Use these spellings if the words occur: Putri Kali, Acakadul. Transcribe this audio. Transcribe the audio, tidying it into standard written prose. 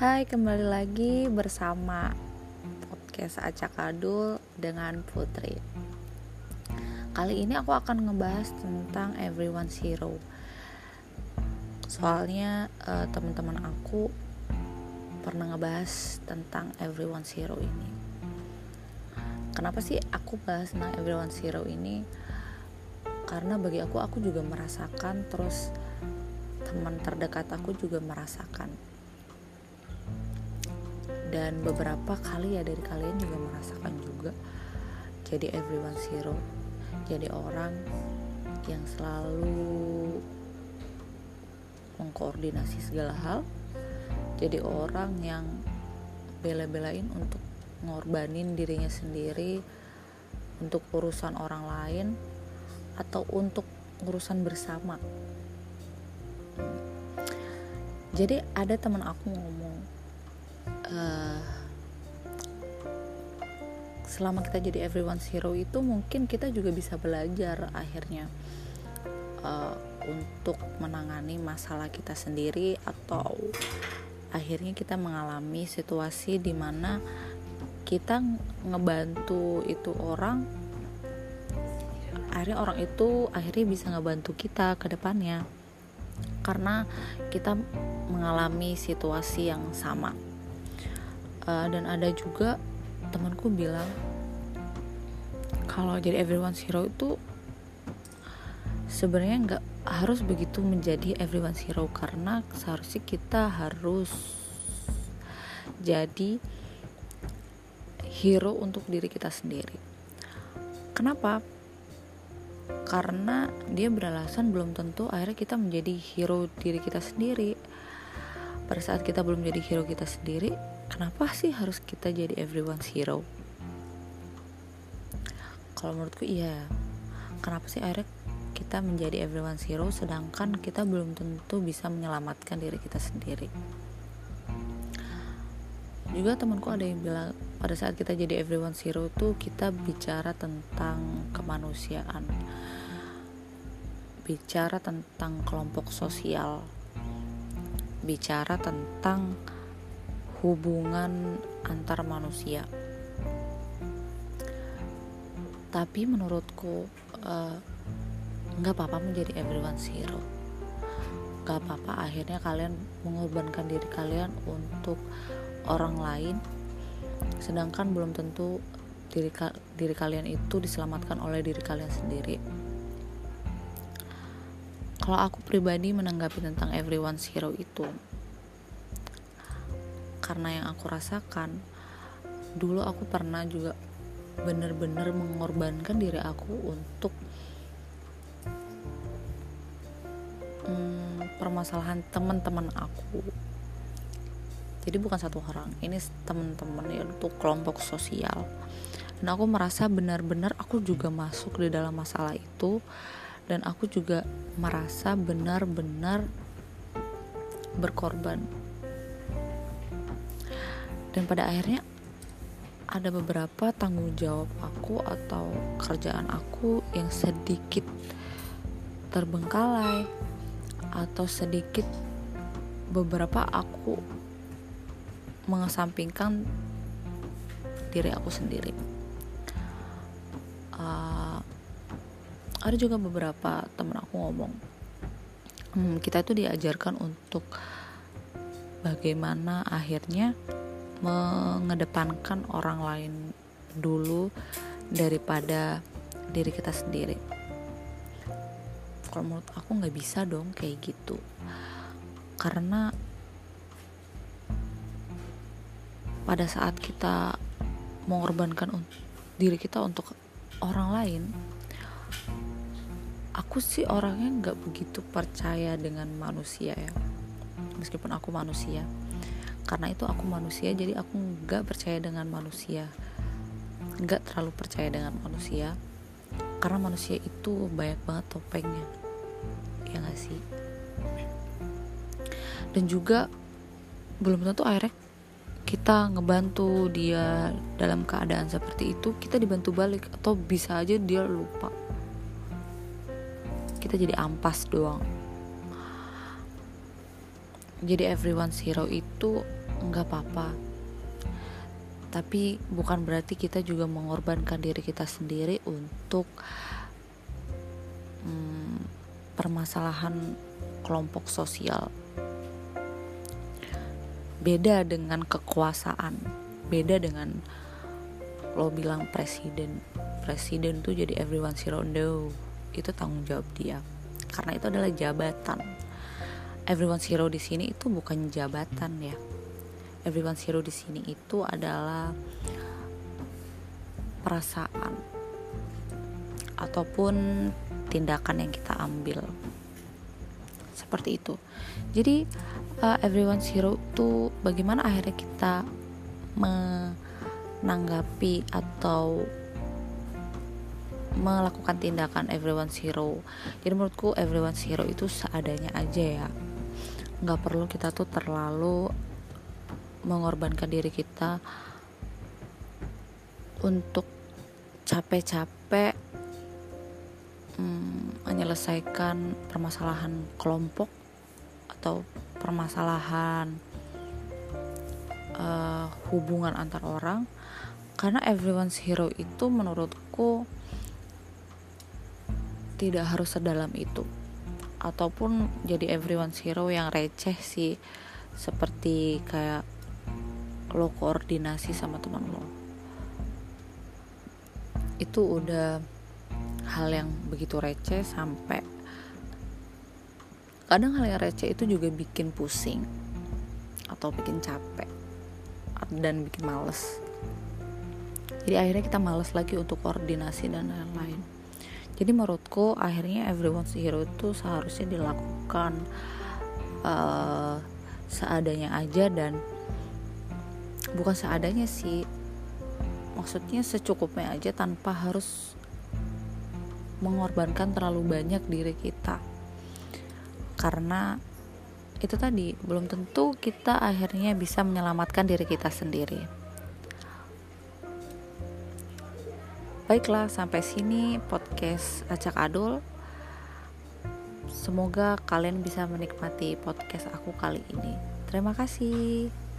Hai, kembali lagi bersama podcast Acakadul dengan Putri. Kali ini aku akan ngebahas tentang everyone's hero. Soalnya teman-teman aku pernah ngebahas tentang everyone's hero ini. Kenapa sih aku bahas tentang everyone's hero ini? Karena bagi aku juga merasakan, terus teman terdekat aku juga merasakan. Dan beberapa kali ya dari kalian juga merasakan juga. Jadi everyone's hero, jadi orang yang selalu mengkoordinasi segala hal, jadi orang yang bela-belain untuk ngorbanin dirinya sendiri untuk urusan orang lain atau untuk urusan bersama. Jadi ada teman aku ngomong, selama kita jadi everyone's hero itu mungkin kita juga bisa belajar akhirnya untuk menangani masalah kita sendiri, atau akhirnya kita mengalami situasi di mana kita ngebantu itu orang, akhirnya orang itu akhirnya bisa ngebantu kita ke depannya karena kita mengalami situasi yang sama. Dan ada juga temanku bilang kalau jadi everyone's hero itu sebenarnya nggak harus begitu menjadi everyone's hero, karena seharusnya kita harus jadi hero untuk diri kita sendiri. Kenapa? Karena dia beralasan belum tentu akhirnya kita menjadi hero diri kita sendiri. Pada saat kita belum jadi hero kita sendiri, kenapa sih harus kita jadi everyone's hero? Kalau menurutku iya. Kenapa sih akhirnya kita menjadi everyone's hero sedangkan kita belum tentu bisa menyelamatkan diri kita sendiri? Juga temanku ada yang bilang pada saat kita jadi everyone's hero tuh kita bicara tentang kemanusiaan, bicara tentang kelompok sosial, bicara tentang hubungan antar manusia. Tapi menurutku nggak apa-apa menjadi everyone's hero. Nggak apa-apa akhirnya kalian mengorbankan diri kalian untuk orang lain, sedangkan belum tentu diri kalian itu diselamatkan oleh diri kalian sendiri. Kalau aku pribadi menanggapi tentang everyone's hero itu, karena yang aku rasakan dulu, aku pernah juga benar-benar mengorbankan diri aku untuk permasalahan teman-teman aku. Jadi bukan satu orang, ini teman-teman, yaitu kelompok sosial. Dan aku merasa benar-benar aku juga masuk di dalam masalah itu, dan aku juga merasa benar-benar berkorban. Dan pada akhirnya ada beberapa tanggung jawab aku atau kerjaan aku yang sedikit terbengkalai, atau sedikit beberapa aku mengesampingkan diri aku sendiri. Ada juga beberapa teman aku ngomong, kita itu diajarkan untuk bagaimana akhirnya mengedepankan orang lain dulu daripada diri kita sendiri. Kalau menurut aku nggak bisa dong kayak gitu, karena pada saat kita mengorbankan diri kita untuk orang lain, aku sih orangnya nggak begitu percaya dengan manusia ya, meskipun aku manusia. Karena itu aku manusia, jadi aku gak percaya dengan manusia, gak terlalu percaya dengan manusia, karena manusia itu banyak banget topengnya, ya gak sih? Dan juga belum tentu akhirnya kita ngebantu dia dalam keadaan seperti itu, kita dibantu balik, atau bisa aja dia lupa, kita jadi ampas doang. Jadi everyone's hero itu nggak apa-apa. Tapi bukan berarti kita juga mengorbankan diri kita sendiri untuk permasalahan kelompok sosial. Beda dengan kekuasaan, beda dengan lo bilang presiden tuh jadi everyone hero. Itu tanggung jawab dia, karena itu adalah jabatan. Everyone hero di sini itu bukan jabatan ya. Everyone hero di sini itu adalah perasaan ataupun tindakan yang kita ambil, seperti itu. Jadi everyone's hero itu bagaimana akhirnya kita menanggapi atau melakukan tindakan everyone's hero. Jadi menurutku everyone's hero itu seadanya aja ya, nggak perlu kita tuh terlalu mengorbankan diri kita untuk capek-capek menyelesaikan permasalahan kelompok atau permasalahan hubungan antar orang. Karena everyone's hero itu menurutku tidak harus sedalam itu, ataupun jadi everyone's hero yang receh sih, seperti kayak lo koordinasi sama teman lo, itu udah hal yang begitu receh sampai kadang hal yang receh itu juga bikin pusing atau bikin capek dan bikin males. Jadi akhirnya kita males lagi untuk koordinasi dan lain-lain. Jadi menurutku akhirnya everyone's hero itu seharusnya dilakukan seadanya aja, dan bukan seadanya sih, maksudnya secukupnya aja tanpa harus mengorbankan terlalu banyak diri kita. Karena itu tadi, belum tentu kita akhirnya bisa menyelamatkan diri kita sendiri. Baiklah, sampai sini podcast Acakadul. Semoga kalian bisa menikmati podcast aku kali ini. Terima kasih.